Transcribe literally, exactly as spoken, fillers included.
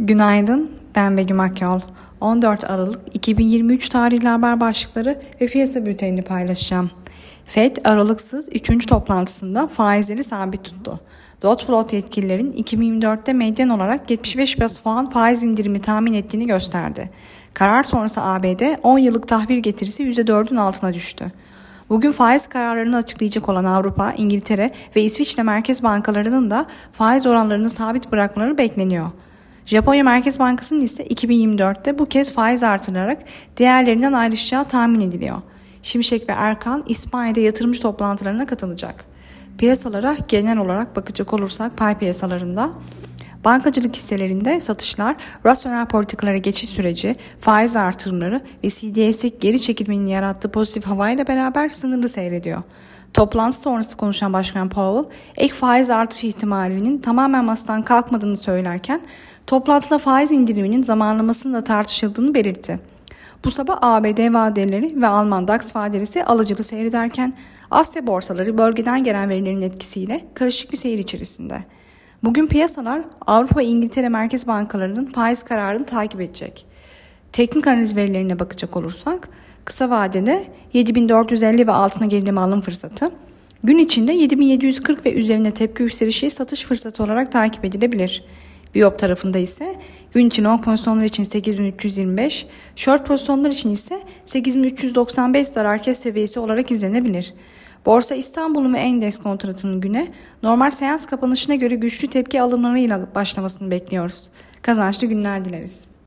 Günaydın, ben Begüm Akyol. on dört Aralık iki bin yirmi üç tarihli haber başlıkları ve piyasa bültenini paylaşacağım. FED aralıksız üçüncü toplantısında faizleri sabit tuttu. Dot plot yetkililerin iki bin yirmi dörtte medyan olarak yetmiş beş baz puan faiz indirimi tahmin ettiğini gösterdi. Karar sonrası A B D on yıllık tahvil getirisi yüzde dördün altına düştü. Bugün faiz kararlarını açıklayacak olan Avrupa, İngiltere ve İsviçre merkez bankalarının da faiz oranlarını sabit bırakmaları bekleniyor. Japonya Merkez Bankası'nın ise iki bin yirmi dörtte bu kez faiz artırarak diğerlerinden ayrışacağı tahmin ediliyor. Şimşek ve Erkan İspanya'da yatırımcı toplantılarına katılacak. Piyasalara genel olarak bakacak olursak pay piyasalarında bankacılık hisselerinde satışlar, rasyonel politikalara geçiş süreci, faiz artırımları ve C D S geri çekilmenin yarattığı pozitif havayla beraber sınırlı seyrediyor. Toplantı sonrası konuşan Başkan Powell, ek faiz artışı ihtimalinin tamamen masadan kalkmadığını söylerken, toplantıda faiz indiriminin zamanlamasının da tartışıldığını belirtti. Bu sabah A B D vadeleri ve Alman DAX vadelisi alıcılı seyrederken, Asya borsaları bölgeden gelen verilerin etkisiyle karışık bir seyir içerisinde. Bugün piyasalar Avrupa ve İngiltere merkez bankalarının faiz kararını takip edecek. Teknik analiz verilerine bakacak olursak, kısa vadede yedi bin dört yüz elli ve altına gerileme alım fırsatı, gün içinde yedi bin yedi yüz kırk ve üzerine tepki yükselişi satış fırsatı olarak takip edilebilir. Biop tarafında ise gün için long pozisyonlar için sekiz bin üç yüz yirmi beş, short pozisyonlar için ise sekiz bin üç yüz doksan beş zarar kes seviyesi olarak izlenebilir. Borsa İstanbul'un ve endeks kontratının güne normal seans kapanışına göre güçlü tepki alımlarıyla başlamasını bekliyoruz. Kazançlı günler dileriz.